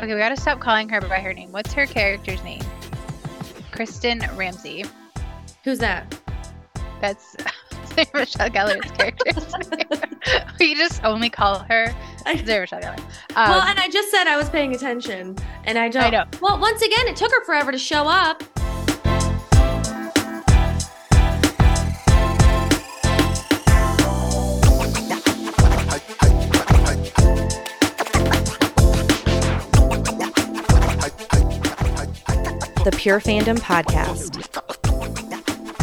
Okay, we gotta stop calling her by her name. What's her character's name? Kristin Ramsey. Who's that? That's Sarah Michelle Gellar's character's name. We just only call her Sarah Michelle Gellar. Well, and I just said I was paying attention, and I don't. I know. Well, once again, it took her forever to show up. The Pure Fandom Podcast.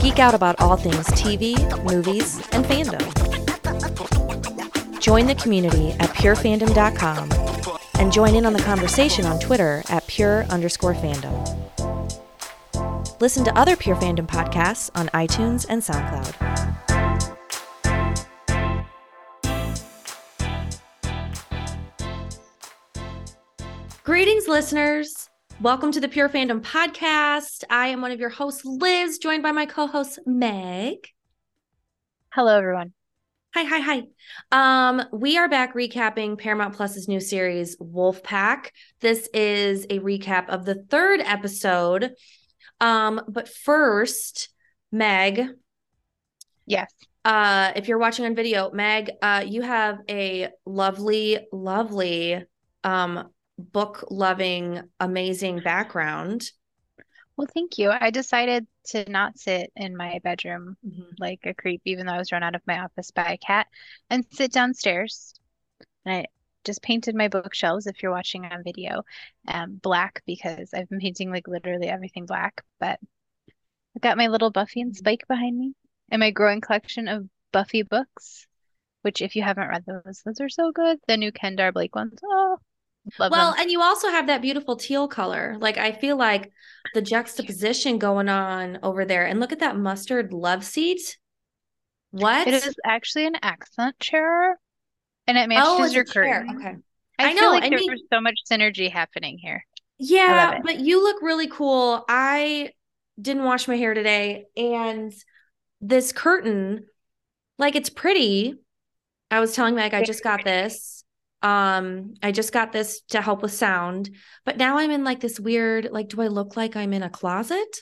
Geek out about all things TV, movies, and fandom. Join the community at purefandom.com and join in on the conversation on Twitter at @pure_fandom. Listen to other Pure Fandom podcasts on iTunes and SoundCloud. Greetings, listeners. Welcome to the Pure Fandom Podcast. I am one of your hosts, Liz, joined by my co-host, Meg. Hello, everyone. Hi. We are back recapping Paramount Plus's new series, Wolfpack. This is a recap of the third episode. But first, Meg. Yes. If you're watching on video, Meg, you have a lovely, book-loving, amazing background. Well, thank you. I decided to not sit in my bedroom like a creep, even though I was run out of my office by a cat, and sit downstairs. And I just painted my bookshelves, if you're watching on video, black, because I've been painting like literally everything black. But I've got my little Buffy and Spike behind me and my growing collection of Buffy books, which if you haven't read those are so good. The new Kendare Blake ones. Oh, love well, them. And you also have that beautiful teal color. Like, I feel like the juxtaposition going on over there. And look at that mustard love seat. What? It is actually an accent chair, and it matches your curtain. Okay. I know. Feel like there's so much synergy happening here. Yeah, but you look really cool. I didn't wash my hair today, and this curtain, like, it's pretty. I was telling Meg, I just got this. I just got this to help with sound, but now I'm in like this weird, like, do I look like I'm in a closet?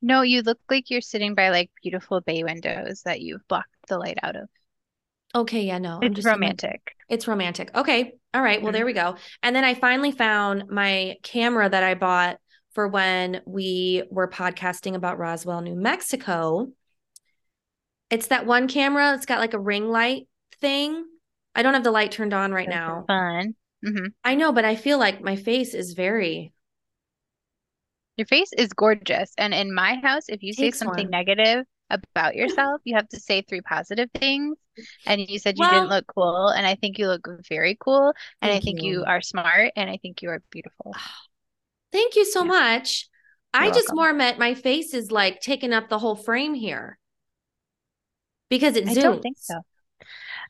No, you look like you're sitting by like beautiful bay windows that you've blocked the light out of. Okay. Yeah, no, I'm just romantic. It's romantic. Okay. All right. Well, there we go. And then I finally found my camera that I bought for when we were podcasting about Roswell, New Mexico. It's that one camera. It's got like a ring light thing. I don't have the light turned on right now. Fun. Mm-hmm. I know, but I feel like my face is very. Your face is gorgeous. And in my house, if you say something negative about yourself, you have to say 3 positive things. And you said you didn't look cool. And I think you look very cool. And I think you are smart. And I think you are beautiful. Thank you so much. You're welcome. More meant my face is like taking up the whole frame here. Because it zooms. I don't think so.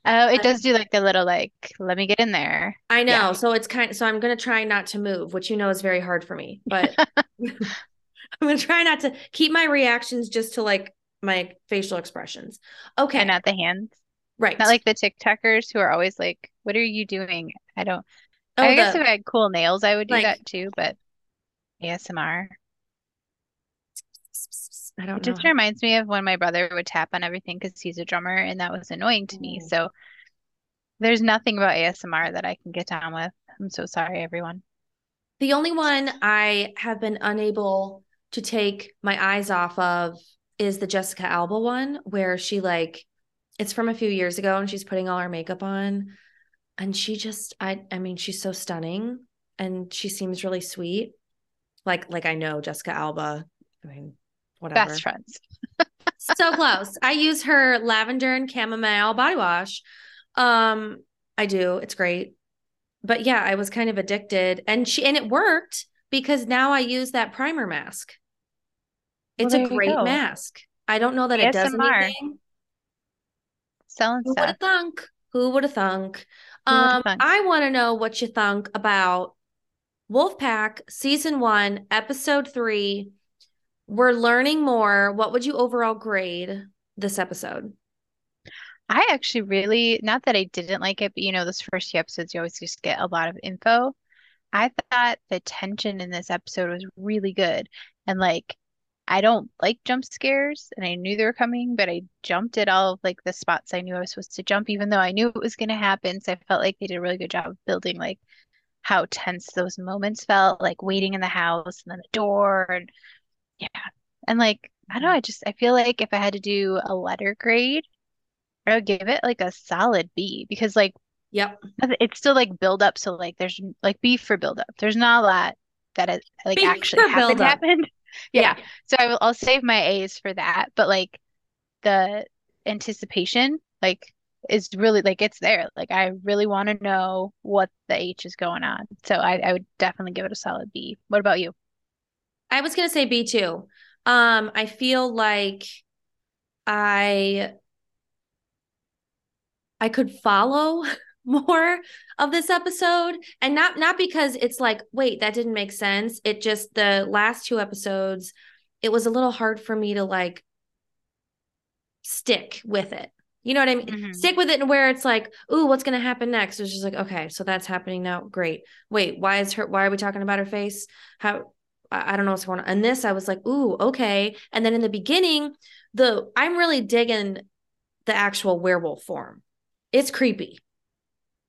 Oh, it does do like the little, like, let me get in there. I know. Yeah. So it's kind of, so I'm going to try not to move, which, you know, is very hard for me, but I'm going to try not to keep my reactions just to like my facial expressions. Okay. And not the hands. Right. Not like the TikTokers who are always like, what are you doing? I guess if I had cool nails, I would do like, that too, but ASMR. I don't know. It just reminds me of when my brother would tap on everything because he's a drummer, and that was annoying to me. So there's nothing about ASMR that I can get down with. I'm so sorry, everyone. The only one I have been unable to take my eyes off of is the Jessica Alba one, where she like, it's from a few years ago, and she's putting all her makeup on, and she just, I mean, she's so stunning, and she seems really sweet. Like I know Jessica Alba. I mean, whatever. Best friends. So close. I use her lavender and chamomile body wash. I do. It's great. But yeah, I was kind of addicted, and it worked because now I use that primer mask. It's a great mask. I don't know that ASMR. It does anything. Selling stuff. Who would have thunk? I want to know what you thunk about Wolfpack season 1, episode 3. We're learning more. What would you overall grade this episode? I actually really, not that I didn't like it, but you know, those first few episodes, you always just get a lot of info. I thought the tension in this episode was really good. And like, I don't like jump scares, and I knew they were coming, but I jumped at all of like the spots I knew I was supposed to jump, even though I knew it was going to happen. So I felt like they did a really good job of building like how tense those moments felt, like waiting in the house and then the door. And yeah. And like, I don't know, I feel like if I had to do a letter grade, I would give it like a solid B, because like, yep, it's still like build up. So like there's like B for build up. There's not a lot that it, like B actually happened. Yeah. So I'll save my A's for that. But like the anticipation, like, is really like, it's there. Like, I really want to know what the H is going on. So I would definitely give it a solid B. What about you? I was going to say B too. I feel like I could follow more of this episode, and not because it's like, wait, that didn't make sense. It just, the last two episodes, it was a little hard for me to like stick with it. You know what I mean? Mm-hmm. Stick with it, and where it's like, ooh, what's going to happen next? It's just like, okay, so that's happening now. Great. Wait, why are we talking about her face? How, I don't know what's going on. And this, I was like, ooh, okay. And then in the beginning, I'm really digging the actual werewolf form. It's creepy.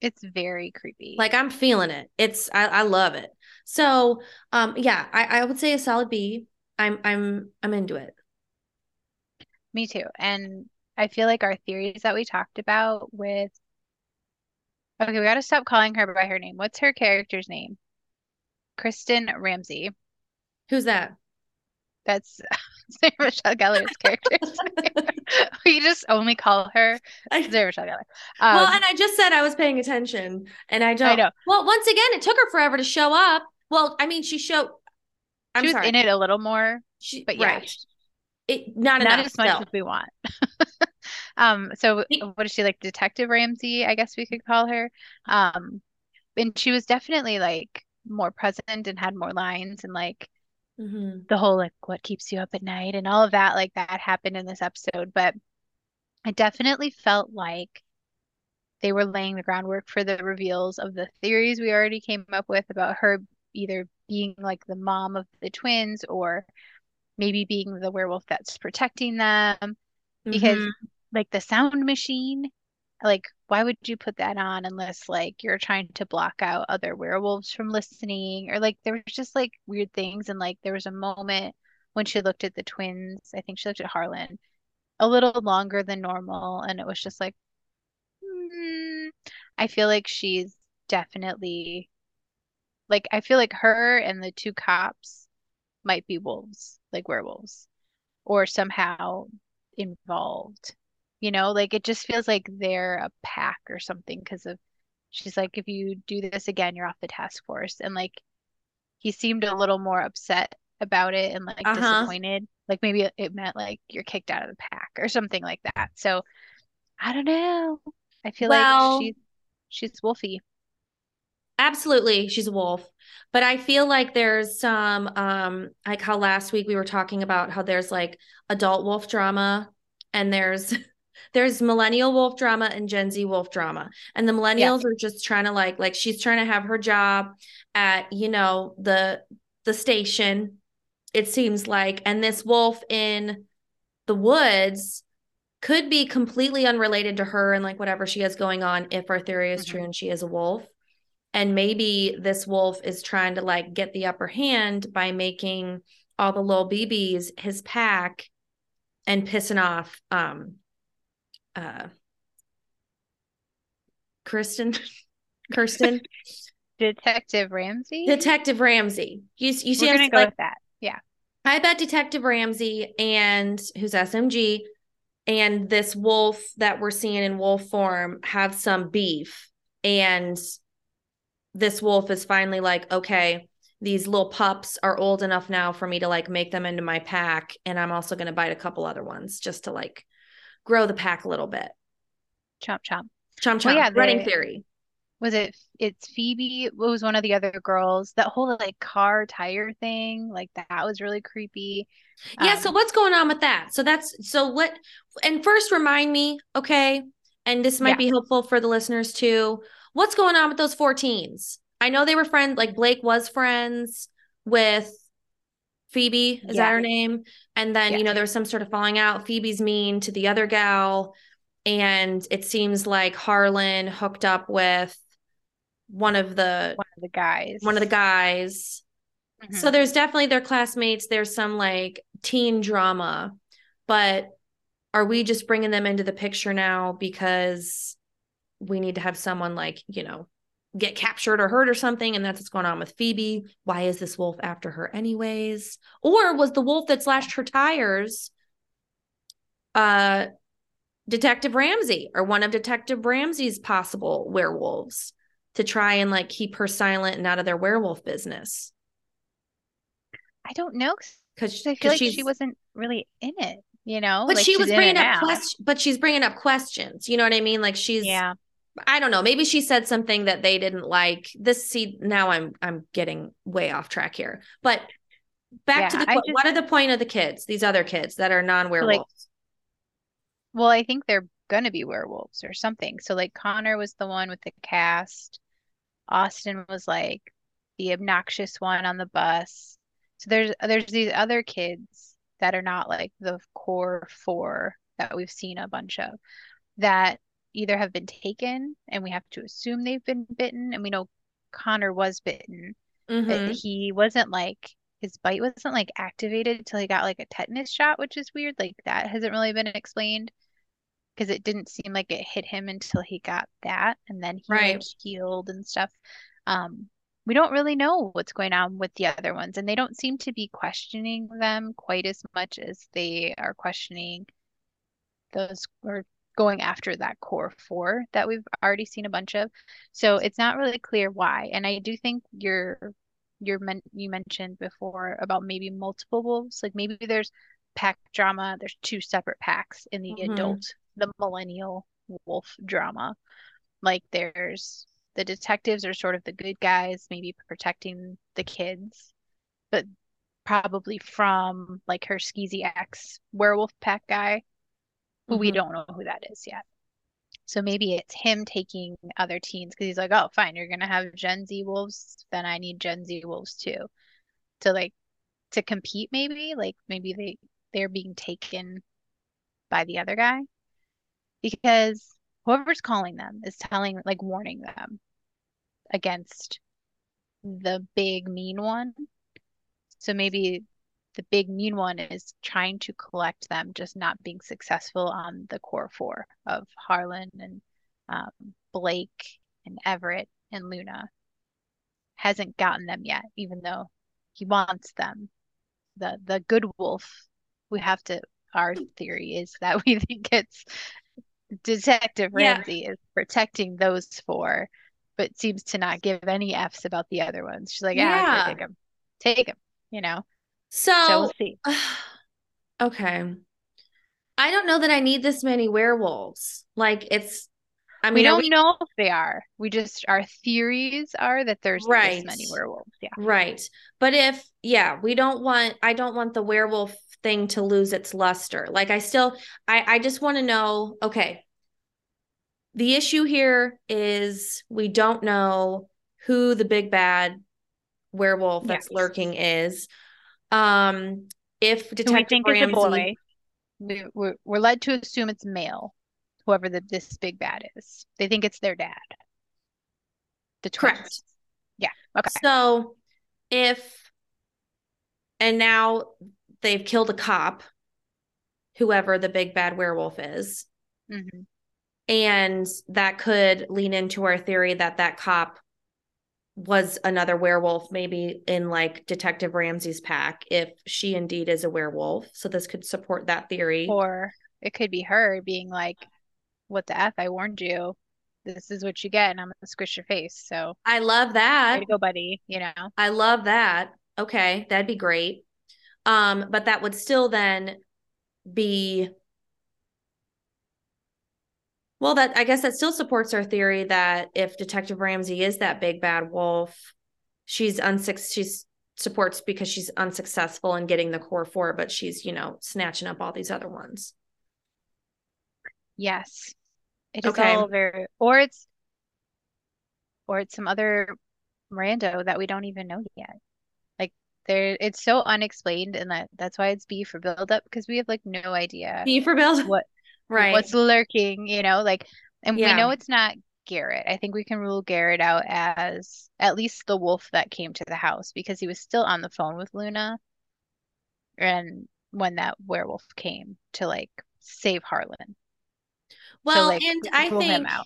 It's very creepy. Like, I'm feeling it. I love it. So, yeah, I would say a solid B. I'm into it. Me too. And I feel like our theories that we talked about with, okay, we got to stop calling her by her name. What's her character's name? Kristin Ramsey. Who's that? That's Sarah Michelle Gellar's character. We just only call her Sarah Michelle Gellar. Well, and I just said I was paying attention, and I know. Well, once again, it took her forever to show up. Well, I mean, she was in it a little more, but yeah, right. It not enough, as much as we want. So what is she, like Detective Ramsey? I guess we could call her. And she was definitely like more present and had more lines, and like, mm-hmm, the whole like what keeps you up at night and all of that, like that happened in this episode. But I definitely felt like they were laying the groundwork for the reveals of the theories we already came up with about her either being like the mom of the twins or maybe being the werewolf that's protecting them. Mm-hmm. Because like the sound machine, like why would you put that on unless like you're trying to block out other werewolves from listening, or like there was just like weird things. And like there was a moment when she looked at the twins, I think she looked at Harlan a little longer than normal, and it was just like, I feel like she's definitely like, I feel like her and the two cops might be wolves, like werewolves, or somehow involved. You know, like it just feels like they're a pack or something, because of, she's like, if you do this again, you're off the task force. And like he seemed a little more upset about it and like disappointed. Like maybe it meant like you're kicked out of the pack or something like that. So I don't know. I feel like she's wolfy. Absolutely, she's a wolf. But I feel like there's some like how last week we were talking about how there's like adult wolf drama and there's millennial wolf drama and Gen Z wolf drama. And the millennials are just trying to like she's trying to have her job at, you know, the station, it seems like. And this wolf in the woods could be completely unrelated to her and like whatever she has going on, if her theory is true and she is a wolf. And maybe this wolf is trying to like get the upper hand by making all the little BBs his pack and pissing off Kristin Detective Ramsey. You see, we're gonna go with that. Yeah, I bet Detective Ramsey, and who's SMG, and this wolf that we're seeing in wolf form have some beef, and this wolf is finally like, okay, these little pups are old enough now for me to like make them into my pack, and I'm also gonna bite a couple other ones just to like grow the pack a little bit. Chomp, chomp. Chomp, chomp. Well, yeah, running theory. It's Phoebe. It was one of the other girls. That whole like car tire thing, like that was really creepy. Yeah. So what's going on with that? And first remind me, okay, and this might be helpful for the listeners too. What's going on with those 14s? I know they were friends. Like Blake was friends with Phoebe, is that her name? And then, you know, there was some sort of falling out. Phoebe's mean to the other gal. And it seems like Harlan hooked up with one of the guys. Mm-hmm. So there's definitely their classmates. There's some like teen drama, but are we just bringing them into the picture now because we need to have someone like, you know, get captured or hurt or something? And that's what's going on with Phoebe. Why is this wolf after her anyways? Or was the wolf that slashed her tires Detective Ramsey, or one of Detective Ramsey's possible werewolves, to try and like keep her silent and out of their werewolf business? I don't know, because I feel like she wasn't really in it, you know. But like she was bringing up questions. But she's bringing up questions. You know what I mean? Like she's, I don't know. Maybe she said something that they didn't like. This. See, now I'm getting way off track here. But back to the what are the point of the kids? These other kids that are non-werewolves. Like, well, I think they're going to be werewolves or something. So like Connor was the one with the cast. Austin was like the obnoxious one on the bus. So there's these other kids that are not like the core four that we've seen a bunch of, that either have been taken and we have to assume they've been bitten. And we know Connor was bitten, but he wasn't like, his bite wasn't like activated till he got like a tetanus shot, which is weird. Like that hasn't really been explained, because it didn't seem like it hit him until he got that, and then he healed and stuff. We don't really know what's going on with the other ones, and they don't seem to be questioning them quite as much as they are questioning those, or going after that core four that we've already seen a bunch of. So it's not really clear why. And I do think you mentioned before about maybe multiple wolves. Like maybe there's pack drama. There's two separate packs in the adult, the millennial wolf drama. Like there's the detectives are sort of the good guys, maybe protecting the kids, but probably from like her skeezy ex werewolf pack guy, who we don't know who that is yet. So maybe it's him taking other teens, because he's like, oh, fine, you're going to have Gen Z wolves, then I need Gen Z wolves too. So like to compete, maybe, like maybe they're being taken by the other guy, because whoever's calling them is telling, like warning them against the big mean one. So maybe the big mean one is trying to collect them, just not being successful on the core four of Harlan and Blake and Everett and Luna. Hasn't gotten them yet, even though he wants them. The good wolf, our theory is that we think it's Detective Ramsey is protecting those four, but seems to not give any F's about the other ones. She's like, yeah, take them, you know? So we'll see. Okay. I don't know that I need this many werewolves. Like it's, I mean, we don't know if they are. We just, our theories are that there's this many werewolves. Yeah. Right. But if, I don't want the werewolf thing to lose its luster. Like I just want to know, okay, the issue here is we don't know who the big bad werewolf that's lurking is. If Detective Ramsey, we're led to assume it's male, whoever this big bad is. They think it's their dad. The twins. Correct. Yeah. Okay. So and now they've killed a cop, whoever the big bad werewolf is. Mm-hmm. And that could lean into our theory that cop was another werewolf, maybe in like Detective Ramsey's pack, if she indeed is a werewolf. So this could support that theory. Or it could be her being like, what the F, I warned you, this is what you get, and I'm gonna squish your face. So I love that. Way to go, buddy, you know. I love that. Okay, that'd be great. But that would still then be, well, that, I guess that still supports our theory that if Detective Ramsey is that big bad wolf, she's supports, because she's unsuccessful in getting the core four, but she's, you know, snatching up all these other ones. Yes. It is all very, or it's some other rando that we don't even know yet. Like, there, it's so unexplained, and that's why it's B for build up, because we have like no idea. B for build, what, right? What's lurking, you know? Like, and we know it's not Garrett. I think we can rule Garrett out as at least the wolf that came to the house, because he was still on the phone with Luna, and when that werewolf came to like save Harlan. Well, so, like, and I think him out.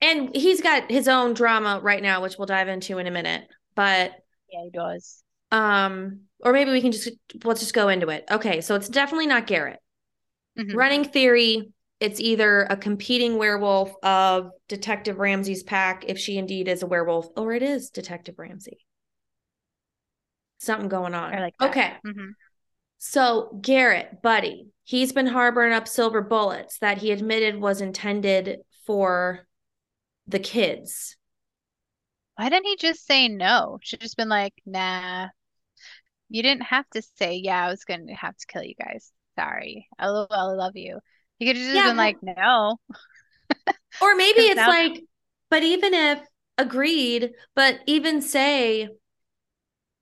And he's got his own drama right now, which we'll dive into in a minute. But yeah, he does. Or maybe we can just let's go into it. Okay, so it's definitely not Garrett. Mm-hmm. Running theory, it's either a competing werewolf of Detective Ramsey's pack, if she indeed is a werewolf, or it is Detective Ramsey. Something going on. I like that. Okay. Mm-hmm. So Garrett, buddy, he's been harboring up silver bullets that he admitted was intended for the kids. Why didn't he just say no? Should have just been like, nah, you didn't have to say, yeah, I was going to have to kill you guys. Sorry. LOL, I love you. He could have just been like, no. Or maybe it's like, but even if agreed, but even say,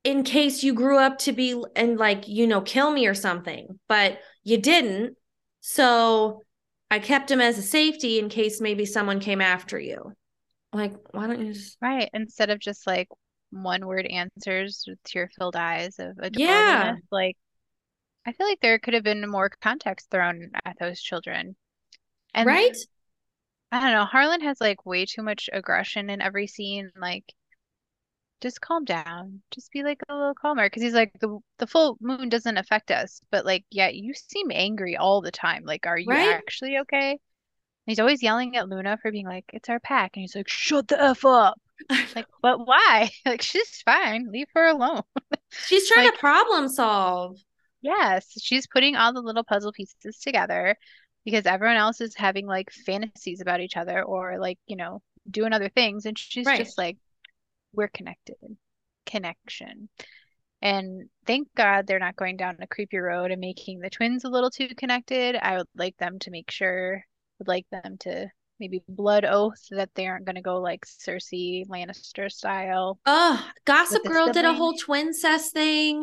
in case you grew up to be, and like, you know, kill me or something, but you didn't. So I kept him as a safety in case maybe someone came after you. Like, why don't you just... Right. Instead of just like one word answers with tear-filled eyes of a diplomat. Like, I feel like there could have been more context thrown at those children. And right? I don't know. Harlan has like way too much aggression in every scene. Like, just calm down. Just be like a little calmer. Because he's like, the full moon doesn't affect us. But like, yeah, you seem angry all the time. Like, are you actually okay? And he's always yelling at Luna for being like, it's our pack. And he's like, shut the F up. Like, but why? Like, she's fine. Leave her alone. She's trying like, to problem solve. Yes, she's putting all the little puzzle pieces together because everyone else is having like fantasies about each other or like, you know, doing other things. And she's just like, we're connected. Connection. And thank God they're not going down a creepy road and making the twins a little too connected. I would like them to maybe blood oath that they aren't going to go like Cersei Lannister style. Oh, Gossip Girl did a whole twin cess thing.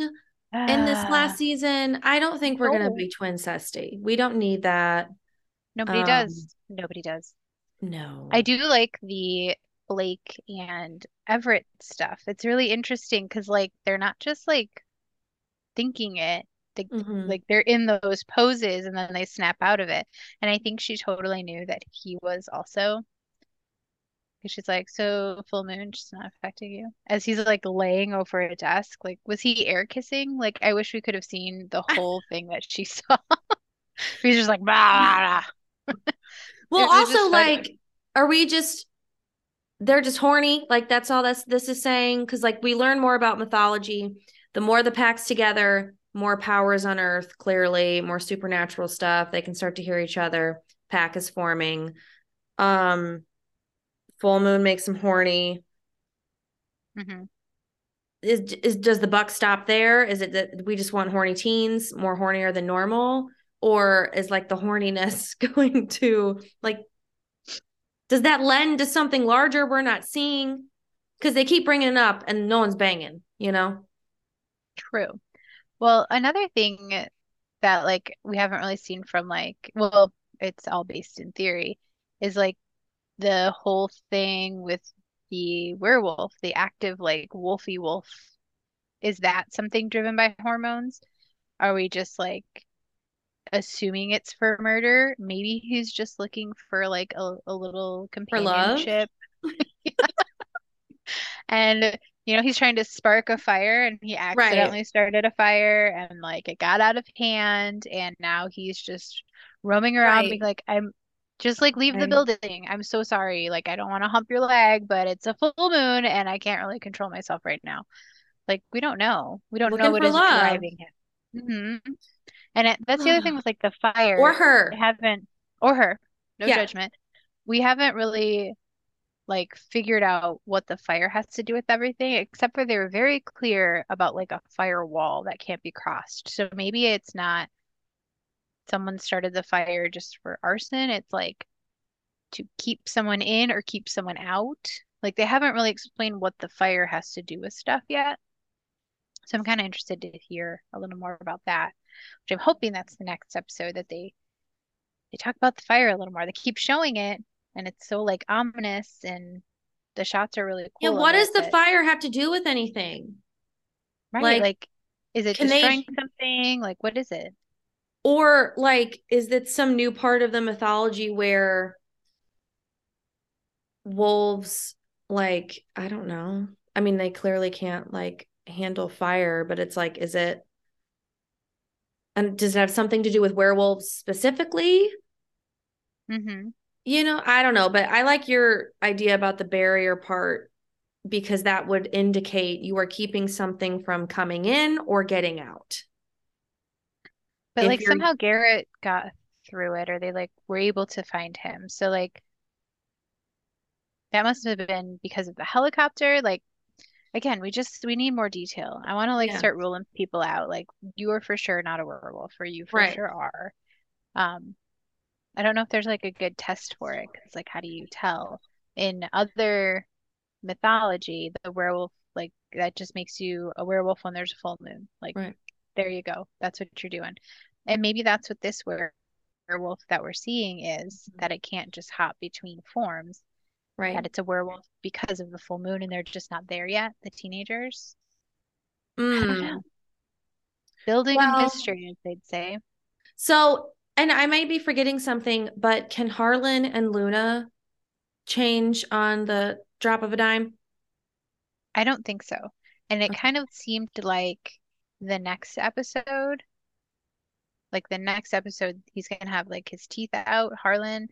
In this last season, I don't think we're going to be twin cesty. We don't need that. Nobody does. Nobody does. No. I do like the Blake and Everett stuff. It's really interesting because, like, they're not just, like, thinking it. Like, they're in those poses and then they snap out of it. And I think she totally knew that he was also. She's like, so full moon just not affecting you, as he's like laying over a desk. Like, was he air kissing? Like, I wish we could have seen the whole thing that she saw. He's just like, bah, bah, bah. Well, also like, they're just horny. Like, that's all this is saying. Cause like, we learn more about mythology. The more the pack's together, more power is unearthed. Clearly more supernatural stuff. They can start to hear each other. Pack is forming. Full moon makes them horny. Mm-hmm. Does the buck stop there? Is it that we just want horny teens, more hornier than normal? Or is like the horniness going to like, does that lend to something larger we're not seeing? Because they keep bringing it up and no one's banging, you know? True. Well, another thing that like we haven't really seen from like, well, it's all based in theory, is like, the whole thing with the werewolf, the active like wolfy wolf, is that something driven by hormones? Are we just like assuming it's for murder? Maybe he's just looking for like a little companionship. And you know, he's trying to spark a fire and he accidentally started a fire and like it got out of hand and now he's just roaming around being like, just like leave the building. I'm so sorry. Like, I don't want to hump your leg, but it's a full moon and I can't really control myself right now. Like, we don't know. We don't know what is driving him. Mm-hmm. And that's the other thing with like the fire. Or her. No judgment. We haven't really like figured out what the fire has to do with everything, except for they were very clear about like a firewall that can't be crossed. So maybe it's not someone started the fire just for arson. It's like to keep someone in or keep someone out Like, they haven't really explained what the fire has to do with stuff yet. So I'm kind of interested to hear a little more about that, which I'm hoping that's the next episode, that they talk about the fire a little more. They keep showing it, and it's so, like, ominous, and the shots are really cool. Yeah, what does the fire have to do with anything? Right, like is it destroying something? Like, what is it? Or, like, is it some new part of the mythology where wolves, like, I don't know. I mean, they clearly can't, like, handle fire, but it's like, is it, and does it have something to do with werewolves specifically? Mm-hmm. You know, I don't know, but I like your idea about the barrier part, because that would indicate you are keeping something from coming in or getting out. But, like, somehow Garrett got through it, or they, like, were able to find him. So, like, that must have been because of the helicopter. Like, again, we need more detail. I want to, like, start ruling people out. Like, you are for sure not a werewolf, or you for sure are. I don't know if there's, like, a good test for it. Because, like, how do you tell? In other mythology, the werewolf, like, that just makes you a werewolf when there's a full moon. Like, there you go. That's what you're doing. And maybe that's what this werewolf that we're seeing is, that it can't just hop between forms. Right. That it's a werewolf because of the full moon, and they're just not there yet, the teenagers. Mm. Building a mystery, as they'd say. So, and I might be forgetting something, but can Harlan and Luna change on the drop of a dime? I don't think so. And it kind of seemed like the next episode, he's going to have, like, his teeth out, Harlan.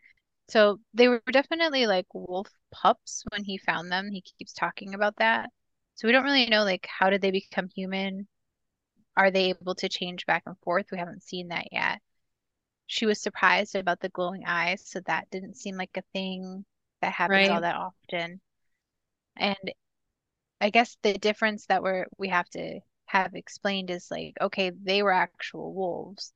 So they were definitely, like, wolf pups when he found them. He keeps talking about that. So we don't really know, like, how did they become human? Are they able to change back and forth? We haven't seen that yet. She was surprised about the glowing eyes. So that didn't seem like a thing that happens all that often. And I guess the difference that we have to have explained is, like, okay, they were actual wolves,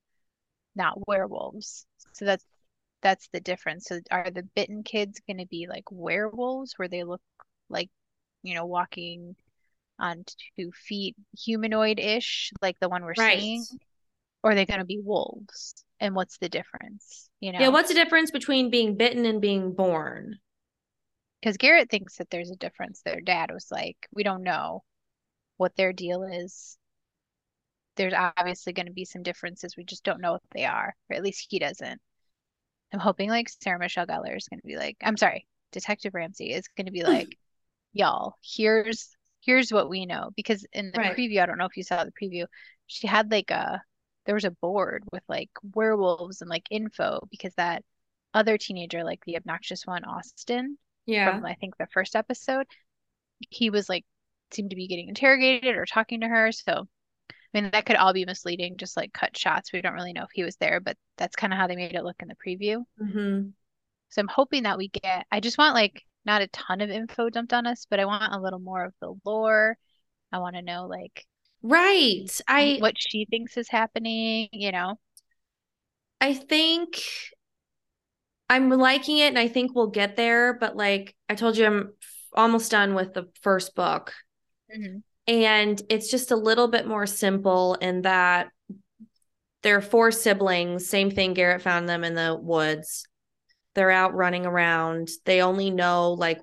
not werewolves. So that's the difference. So are the bitten kids going to be, like, werewolves, where they look like, you know, walking on 2 feet, humanoid-ish, like the one we're seeing? Or are they going to be wolves? And what's the difference? You know? Yeah, what's the difference between being bitten and being born? Because Garrett thinks that there's a difference. Their dad was like, we don't know what their deal is. There's obviously going to be some differences. We just don't know what they are, or at least he doesn't. I'm hoping, like, Sarah Michelle Gellar is going to be like, I'm sorry, Detective Ramsey is going to be like, y'all, here's what we know. Because in the preview, I don't know if you saw the preview, she had, like, there was a board with, like, werewolves and, like, info, because that other teenager, like the obnoxious one, Austin, from, I think, the first episode, he was, like, seemed to be getting interrogated or talking to her. So, I mean, that could all be misleading, just, like, cut shots. We don't really know if he was there, but that's kind of how they made it look in the preview. Mm-hmm. So I'm hoping that we get, I just want, like, not a ton of info dumped on us, but I want a little more of the lore. I want to know, like, what she thinks is happening, you know? I think I'm liking it, and I think we'll get there, but, like, I told you I'm almost done with the first book. Mm-hmm. And it's just a little bit more simple in that there are 4 siblings. Same thing, Garrett found them in the woods. They're out running around. They only know, like,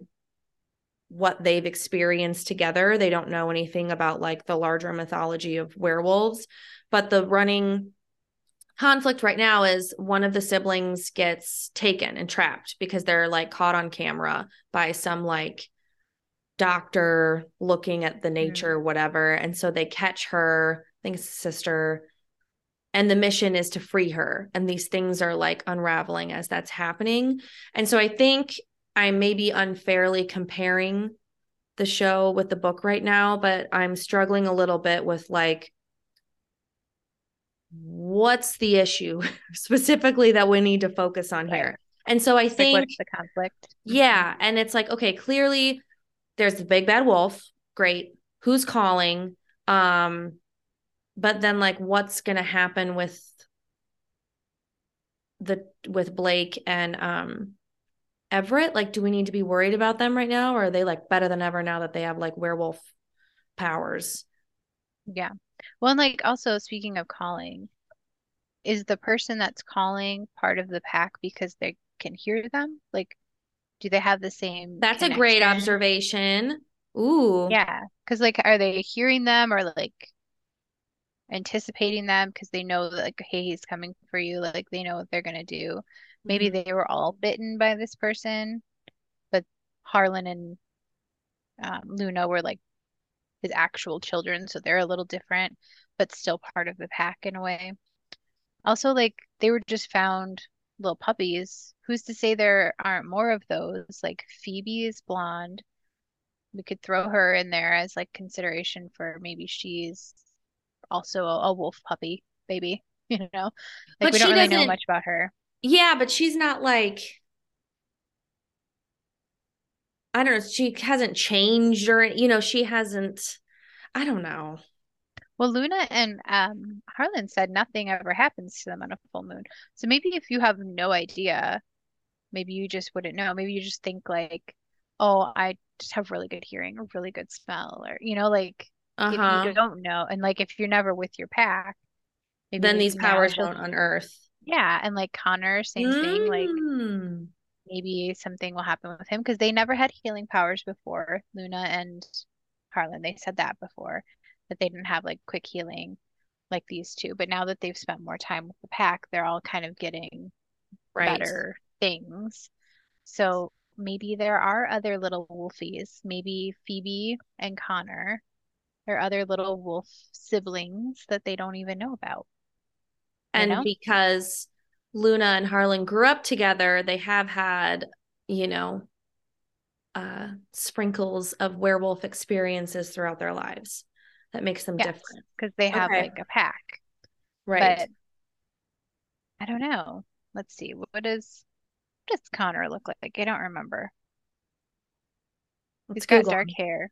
what they've experienced together. They don't know anything about, like, the larger mythology of werewolves. But the running conflict right now is one of the siblings gets taken and trapped because they're, like, caught on camera by some, like, doctor looking at the nature, whatever. And so they catch her, I think it's a sister, and the mission is to free her. And these things are, like, unraveling as that's happening. And so I think I may be unfairly comparing the show with the book right now, but I'm struggling a little bit with, like, what's the issue specifically that we need to focus on here. And so I think, like, what's the conflict? Yeah. And it's like, okay, clearly there's the big bad wolf. Great. Who's calling? But then, like, what's going to happen with Blake and Everett? Like, do we need to be worried about them right now? Or are they like better than ever now that they have like werewolf powers? Yeah. Well, and like also speaking of calling, is the person that's calling part of the pack because they can hear them? Like, do they have the same That's connection? A great observation. Ooh. Yeah. Because like, are they hearing them or like anticipating them because they know like, hey, he's coming for you. Like they know what they're going to do. Maybe they were all bitten by this person, but Harlan and Luna were like his actual children. So they're a little different, but still part of the pack in a way. Also, like, they were just found little puppies. Who's to say there aren't more of those? Like, Phoebe is blonde. We could throw her in there as, like, consideration for maybe she's also a wolf puppy baby, you know? Like, but we don't really know much about her. Yeah, but she's not, like, I don't know. She hasn't changed or, you know, she hasn't, I don't know. Well, Luna and Harlan said nothing ever happens to them on a full moon. So maybe if you have no idea, maybe you just wouldn't know. Maybe you just think like, oh, I just have really good hearing or really good smell or, you know, like if you don't know. And like if you're never with your pack. Maybe then these powers won't unearth. Yeah. And like Connor, same thing. Like maybe something will happen with him because they never had healing powers before. Luna and Harlan, they said that before. That they didn't have like quick healing like these two, but now that they've spent more time with the pack, they're all kind of getting better things. So maybe there are other little wolfies. Maybe Phoebe and Connor are other little wolf siblings that they don't even know about. And because Luna and Harlan grew up together, they have had, you know, sprinkles of werewolf experiences throughout their lives. That makes them different. Because they have like a pack. Right. But I don't know. Let's see. What does Connor look like? I don't remember. He's got dark hair.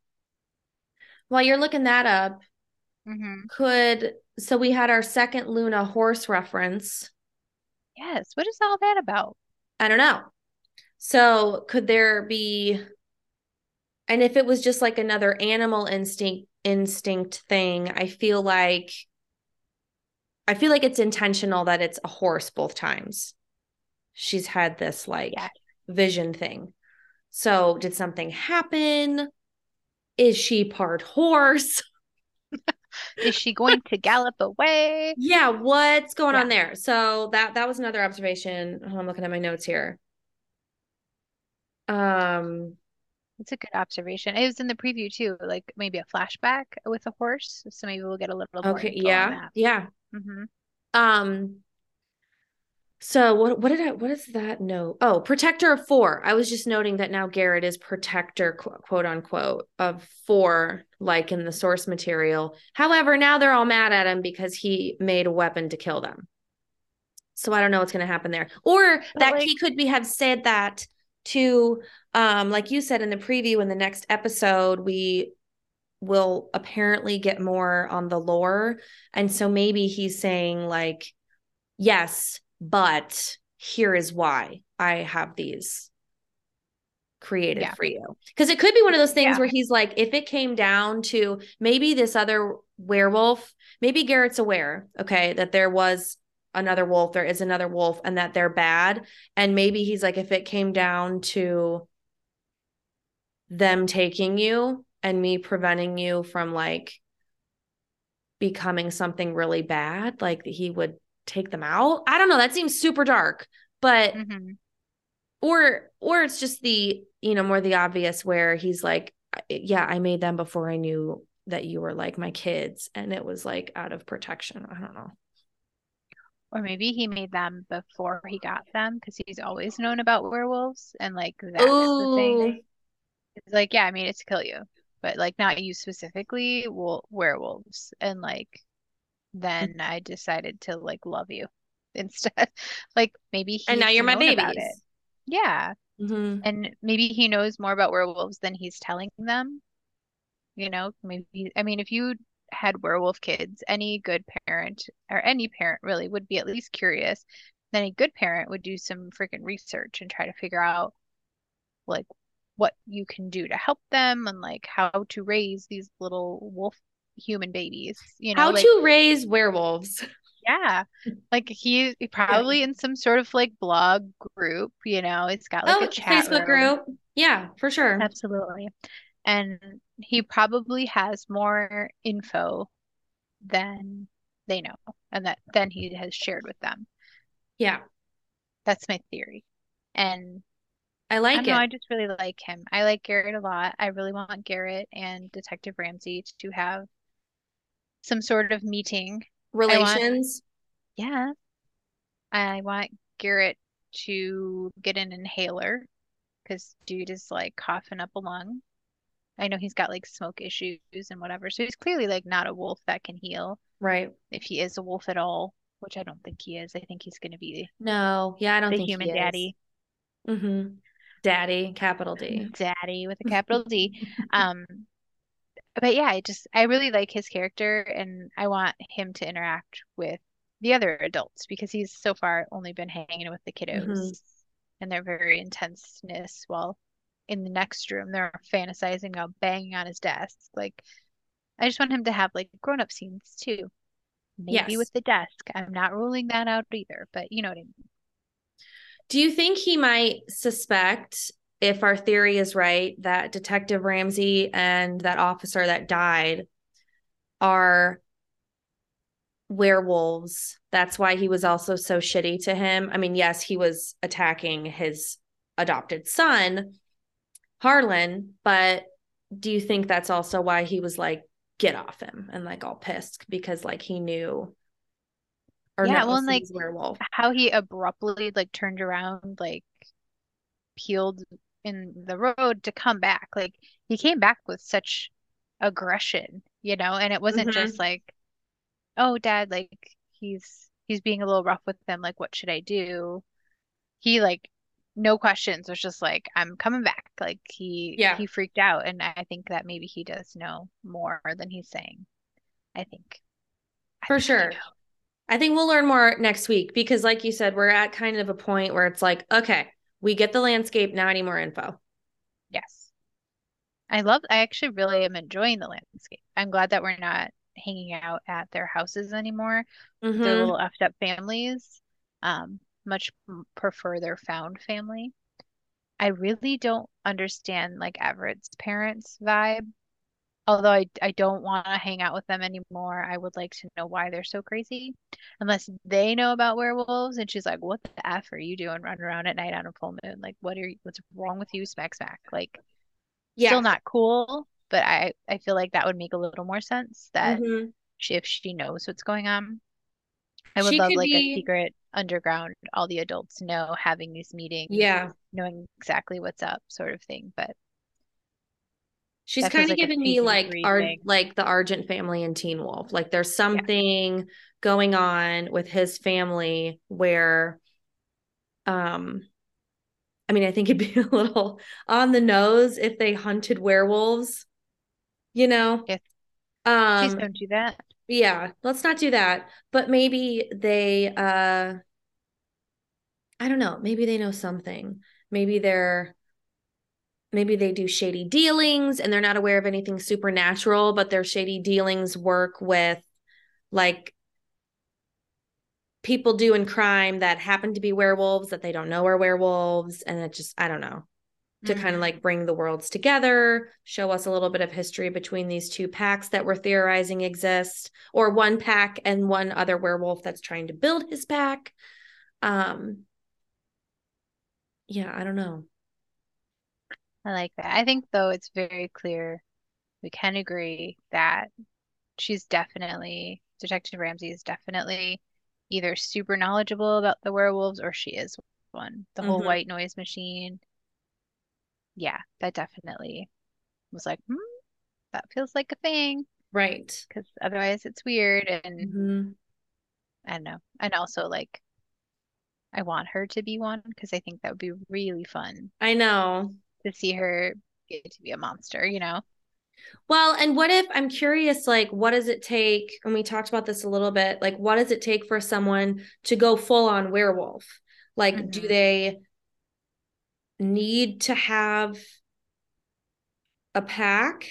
While you're looking that up, so we had our second Luna horse reference. Yes. What is all that about? I don't know. So could there be, and if it was just like another animal instinct thing, I feel like it's intentional that it's a horse both times. She's had this like vision thing. So did something happen? Is she part horse? Is she going to gallop away? Yeah, what's going on there? So that was another observation. Oh, I'm looking at my notes here. It's a good observation. It was in the preview too, like maybe a flashback with a horse. So maybe we'll get a little more. Okay. Yeah. That. Yeah. Mm-hmm. So what is that note? Oh, protector of four. I was just noting that now Garrett is protector, quote unquote, of four, like in the source material. However, now they're all mad at him because he made a weapon to kill them. So I don't know what's going to happen there. Or but that like, he could have said that to, like you said in the preview, in the next episode, we will apparently get more on the lore. And so maybe he's saying like, yes, but here is why I have these created for you. Because it could be one of those things where he's like, if it came down to maybe this other werewolf, maybe Garrett's aware, okay, that there was another wolf and that they're bad. And maybe he's like, if it came down to them taking you and me preventing you from like becoming something really bad, like he would take them out. I don't know. That seems super dark, but or it's just the, you know, more the obvious where he's like, yeah, I made them before I knew that you were like my kids. And it was like out of protection. I don't know. Or maybe he made them before he got them because he's always known about werewolves and like that is the thing. It's like, yeah, I made it to kill you, but like not you specifically, werewolves, and like then I decided to like love you instead. Like maybe he's and now you're my babies. Yeah, and maybe he knows more about werewolves than he's telling them. You know, maybe I mean if you had werewolf kids, any good parent or any parent really would be at least curious. Then a good parent would do some freaking research and try to figure out like what you can do to help them and like how to raise these little wolf human babies, you know, how like, to raise werewolves. Yeah, like he probably in some sort of like blog group, you know, it's got like a chat Facebook room. Group. Yeah, for sure. Absolutely. And he probably has more info than they know and that then he has shared with them. Yeah, that's my theory. And I don't know, I just really like him. I like Garrett a lot. I really want Garrett and Detective Ramsey to have some sort of meeting. Relations? I want Garrett to get an inhaler because dude is like coughing up a lung. I know he's got like smoke issues and whatever. So he's clearly like not a wolf that can heal. Right. If he is a wolf at all, which I don't think he is. I think he's going to be. No. Yeah. I don't think human daddy. Mm-hmm. Daddy, capital D. Daddy with a capital D. But yeah, I really like his character and I want him to interact with the other adults because he's so far only been hanging with the kiddos and their very intenseness while in the next room they're fantasizing about banging on his desk. Like, I just want him to have like grown up scenes too. Maybe with the desk. I'm not ruling that out either, but you know what I mean. Do you think he might suspect, if our theory is right, that Detective Ramsey and that officer that died are werewolves? That's why he was also so shitty to him. I mean, yes, he was attacking his adopted son, Harlan, but do you think that's also why he was like, get off him and like all pissed because like he knew? Yeah, well, and like werewolf. How he abruptly like turned around, like peeled in the road to come back. Like he came back with such aggression, you know, and it wasn't just like, oh, Dad, like he's being a little rough with them. Like, what should I do? He like no questions was just like, I'm coming back. Like he freaked out, and I think that maybe he does know more than he's saying. I think for sure. I think we'll learn more next week because like you said, we're at kind of a point where it's like, okay, we get the landscape. Now I need more info. Yes. I actually really am enjoying the landscape. I'm glad that we're not hanging out at their houses anymore. Their little effed up families. Much prefer their found family. I really don't understand like Everett's parents' vibe. Although I don't want to hang out with them anymore, I would like to know why they're so crazy. Unless they know about werewolves, and she's like, "What the f are you doing running around at night on a full moon? Like, what's wrong with you, smack smack?" Like, still not cool. But I feel like that would make a little more sense that if she knows what's going on, I would love like a secret underground. All the adults know, having these meetings, knowing exactly what's up, sort of thing. But she's kind of giving me like the Argent family in Teen Wolf. Like there's something going on with his family where, I mean, I think it'd be a little on the nose if they hunted werewolves, you know? Yes. Please don't do that. Yeah. Let's not do that. But maybe they, I don't know. Maybe they know something. Maybe they do shady dealings and they're not aware of anything supernatural, but their shady dealings work with like people doing crime that happen to be werewolves that they don't know are werewolves. And it just, I don't know, to kind of like bring the worlds together, show us a little bit of history between these two packs that we're theorizing exist, or one pack and one other werewolf that's trying to build his pack. Yeah, I don't know. I like that. I think, though, it's very clear, we can agree that Detective Ramsey is definitely either super knowledgeable about the werewolves or she is one. The whole white noise machine. Yeah, that definitely was like, that feels like a thing. Right. Because otherwise it's weird. And I don't know. And also, like, I want her to be one because I think that would be really fun. I know. To see her get to be a monster, you know? Well, and what if, I'm curious, like, what does it take, and we talked about this a little bit, like, what does it take for someone to go full on werewolf? Like, do they need to have a pack,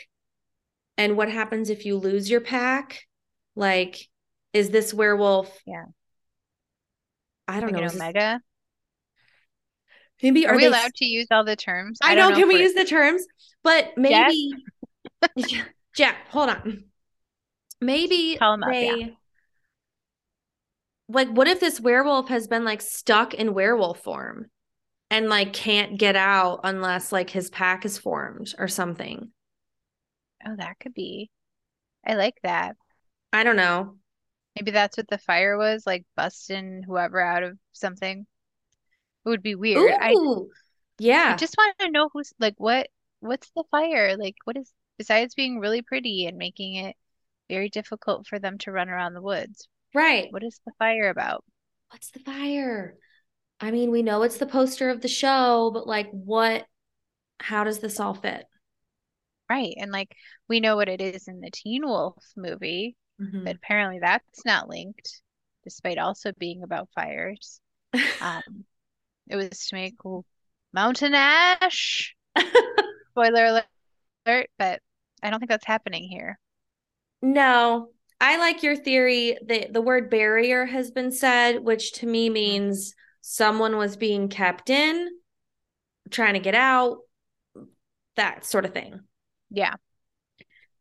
and what happens if you lose your pack? Like, is this werewolf? Yeah. I don't know. Omega? Maybe are we allowed to use all the terms? I know. Can we use the terms? But maybe Jack, hold on. Maybe like, what if this werewolf has been like stuck in werewolf form and like can't get out unless like his pack is formed or something? Oh, that could be. I like that. I don't know. Maybe that's what the fire was, like busting whoever out of something. It would be weird. I just want to know who's like what's the fire? Like, what is, besides being really pretty and making it very difficult for them to run around the woods. Right. What is the fire about? What's the fire? I mean, we know it's the poster of the show, but like how does this all fit? Right. And like, we know what it is in the Teen Wolf movie, mm-hmm. but apparently that's not linked, despite also being about fires. It was to make mountain ash. Spoiler alert, but I don't think that's happening here. No, I like your theory that the word barrier has been said, which to me means someone was being kept in, trying to get out, that sort of thing. Yeah.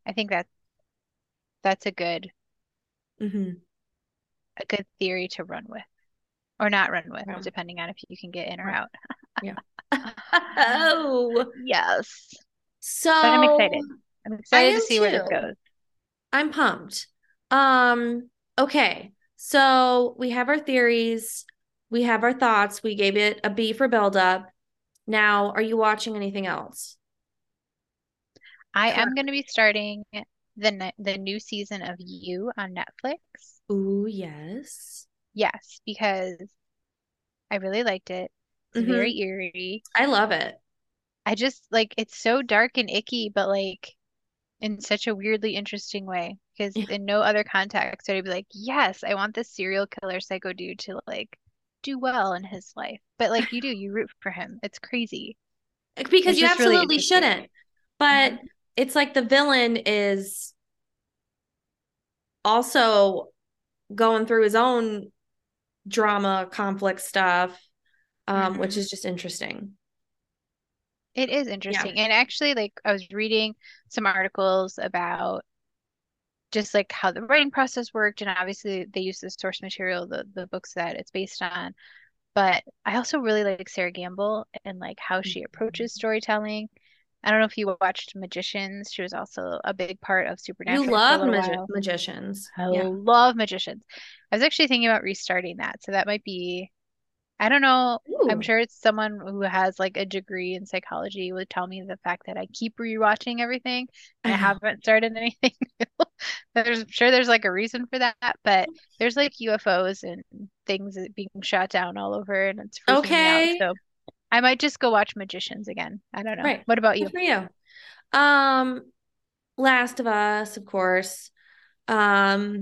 I think that's a good theory to run with. Or not run with, yeah. depending on if you can get in or out. Yeah. Oh. Yes. So but I'm excited. I'm excited to see where this goes. I'm pumped. Okay. So we have our theories. We have our thoughts. We gave it a B for buildup. Now, are you watching anything else? I am going to be starting the new season of You on Netflix. Ooh, yes. Yes, because I really liked it. It's very eerie. I love it. I just, like, it's so dark and icky, but, like, in such a weirdly interesting way. Because in no other context, I'd be like, yes, I want this serial killer psycho dude to, like, do well in his life. But, like, you do. You root for him. It's crazy. Because you absolutely really shouldn't. But it's like the villain is also going through his own drama, conflict stuff, which is just interesting. It is interesting. Yeah. And actually, like, I was reading some articles about just like how the writing process worked. And obviously they use the source material, the books that it's based on. But I also really like Sarah Gamble and like how she approaches storytelling. I don't know if you watched Magicians. She was also a big part of Supernatural. You love Magicians. I love Magicians. I was actually thinking about restarting that. So that might be, I don't know. Ooh. I'm sure it's someone who has like a degree in psychology would tell me the fact that I keep rewatching everything and I haven't started anything new. I'm sure there's like a reason for that, but there's like UFOs and things being shot down all over and it's freaking me out. So I might just go watch Magicians again. I don't know. Right. What about you? Good for you. Last of Us, of course. My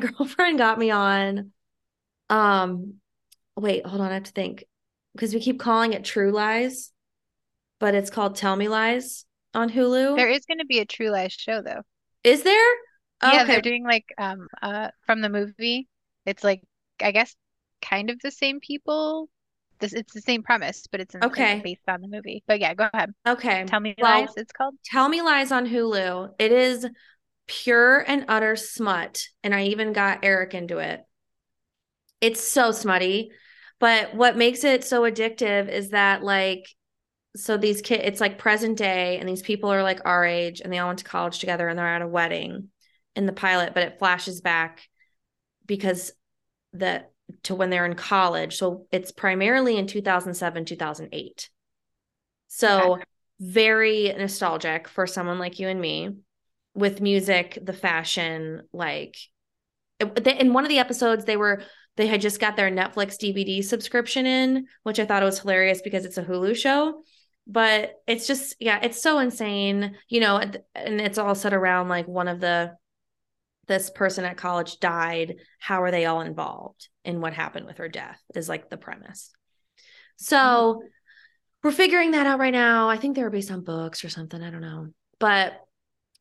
girlfriend got me on wait, hold on, I have to think. Because we keep calling it True Lies, but it's called Tell Me Lies on Hulu. There is going to be a True Lies show though. Is there? Yeah, okay. They're doing like from the movie. It's like, I guess, kind of the same people. It's the same premise, but it's based on the movie. But yeah, go ahead. Okay. Tell Me Lies, it's called. Tell Me Lies on Hulu. It is pure and utter smut. And I even got Eric into it. It's so smutty. But what makes it so addictive is that like, so these kids, it's like present day and these people are like our age and they all went to college together and they're at a wedding in the pilot, but it flashes back because to when they're in college. So it's primarily in 2007, 2008. So very nostalgic for someone like you and me, with music, the fashion, like in one of the episodes they had just got their Netflix DVD subscription in, which I thought was hilarious because it's a Hulu show, but it's just, it's so insane, you know, and it's all set around like one of this person at college died. How are they all involved in what happened with her death is like the premise. So we're figuring that out right now. I think they were based on books or something. I don't know. But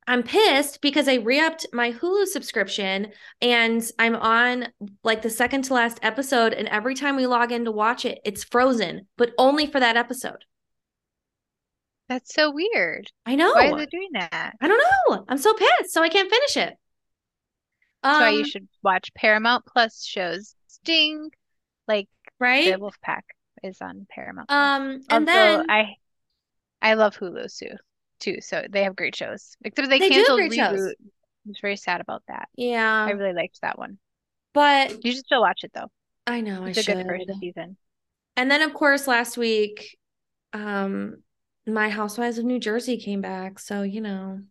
I'm pissed because I re-upped my Hulu subscription and I'm on like the second to last episode. And every time we log in to watch it, it's frozen, but only for that episode. That's so weird. I know. Why is it doing that? I don't know. I'm so pissed. So I can't finish it. That's why you should watch Paramount Plus shows. Ding. Like, right? The Wolfpack is on Paramount Plus. And then I love Hulu too. So they have great shows. Except they canceled Reboot. Shows. I was very sad about that. Yeah. I really liked that one. But you should still watch it though. I know. It's I should. It's a good first season. And then of course last week, My Housewives of New Jersey came back. So, you know.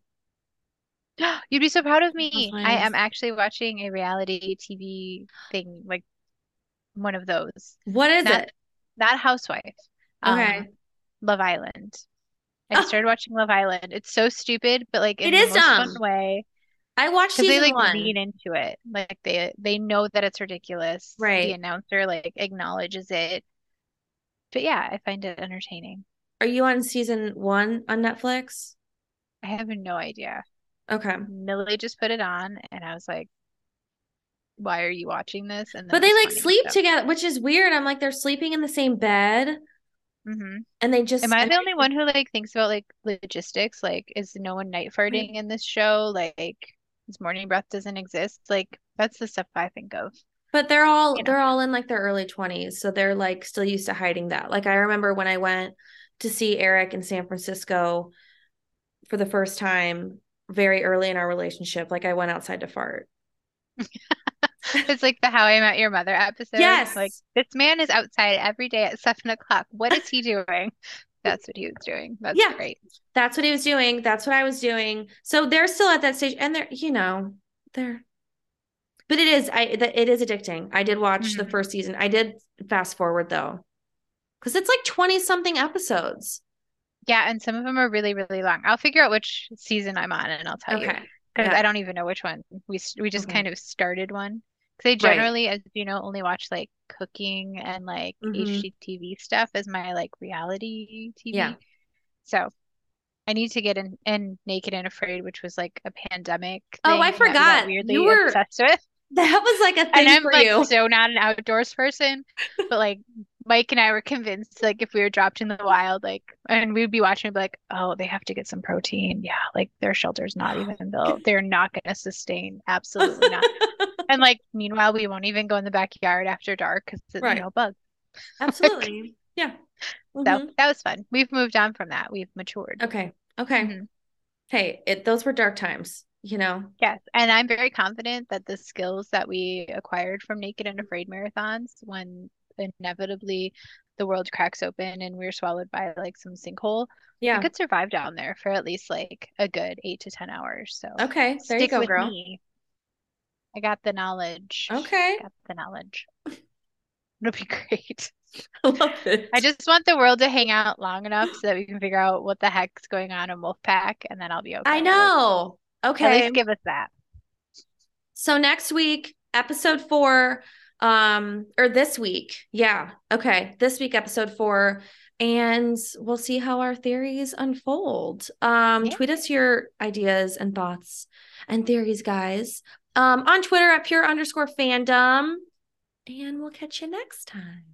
You'd be so proud of me. Housewives. I am actually watching a reality TV thing, like one of those. What is it? Not Housewife. Okay. Love Island. I started watching Love Island. It's so stupid, but like in it is the most fun way. I watched season one. They lean into it. Like they know that it's ridiculous. Right. The announcer like acknowledges it. But yeah, I find it entertaining. Are you on season one on Netflix? I have no idea. Okay. Millie just put it on and I was like, why are you watching this? And but they like sleep together, which is weird. I'm like, they're sleeping in the same bed. Mm-hmm. And they just... Am I the only one who like thinks about like logistics? Like, is no one night farting in this show? Like, this morning breath doesn't exist? Like, that's the stuff I think of. But they're all, you know, they're all in like their early 20s. So they're like still used to hiding that. Like, I remember when I went to see Eric in San Francisco for the first time very early in our relationship. Like I went outside to fart. It's like the How I Met Your Mother episode. Yes. Like this man is outside every day at 7:00. What is he doing? That's what he was doing. That's great. That's what he was doing. That's what I was doing. So they're still at that stage and but it is addicting. I did watch the first season. I did fast forward though. Because it's like 20-something episodes. Yeah, and some of them are really, really long. I'll figure out which season I'm on, and I'll tell you. Because I don't even know which one. We just kind of started one. Because I generally, as you know, only watch, like, cooking and, like, HGTV stuff as my, like, reality TV. Yeah. So I need to get in Naked and Afraid, which was, like, a pandemic thing. Oh, I forgot. You were obsessed with. That was, like, a thing for you. And I'm, like, so not an outdoors person, but, like... Mike and I were convinced, like, if we were dropped in the wild, like, and we'd be watching, we'd be like, oh, they have to get some protein. Yeah, like, their shelter's not even built. They're not going to sustain. Absolutely not. And, like, meanwhile, we won't even go in the backyard after dark because there's no bugs. Absolutely. Like, yeah. Mm-hmm. So that was fun. We've moved on from that. We've matured. Okay. Mm-hmm. Hey, those were dark times, you know? Yes. And I'm very confident that the skills that we acquired from Naked and Afraid marathons when inevitably the world cracks open and we're swallowed by like some sinkhole, I could survive down there for at least like a good 8 to 10 hours. So okay, there you go, girl. Me. I got the knowledge. Okay, got the knowledge. It'll be great. I love it. I just want the world to hang out long enough so that we can figure out what the heck's going on in Wolfpack, and then I'll be okay. I know. Okay, at least give us that. So next week, episode 4. Or this week. Yeah. Okay. This week, episode 4, and we'll see how our theories unfold. Tweet us your ideas and thoughts and theories, guys. On Twitter at @pure_fandom, and we'll catch you next time.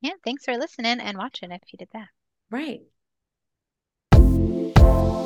Yeah. Thanks for listening and watching if you did that. Right.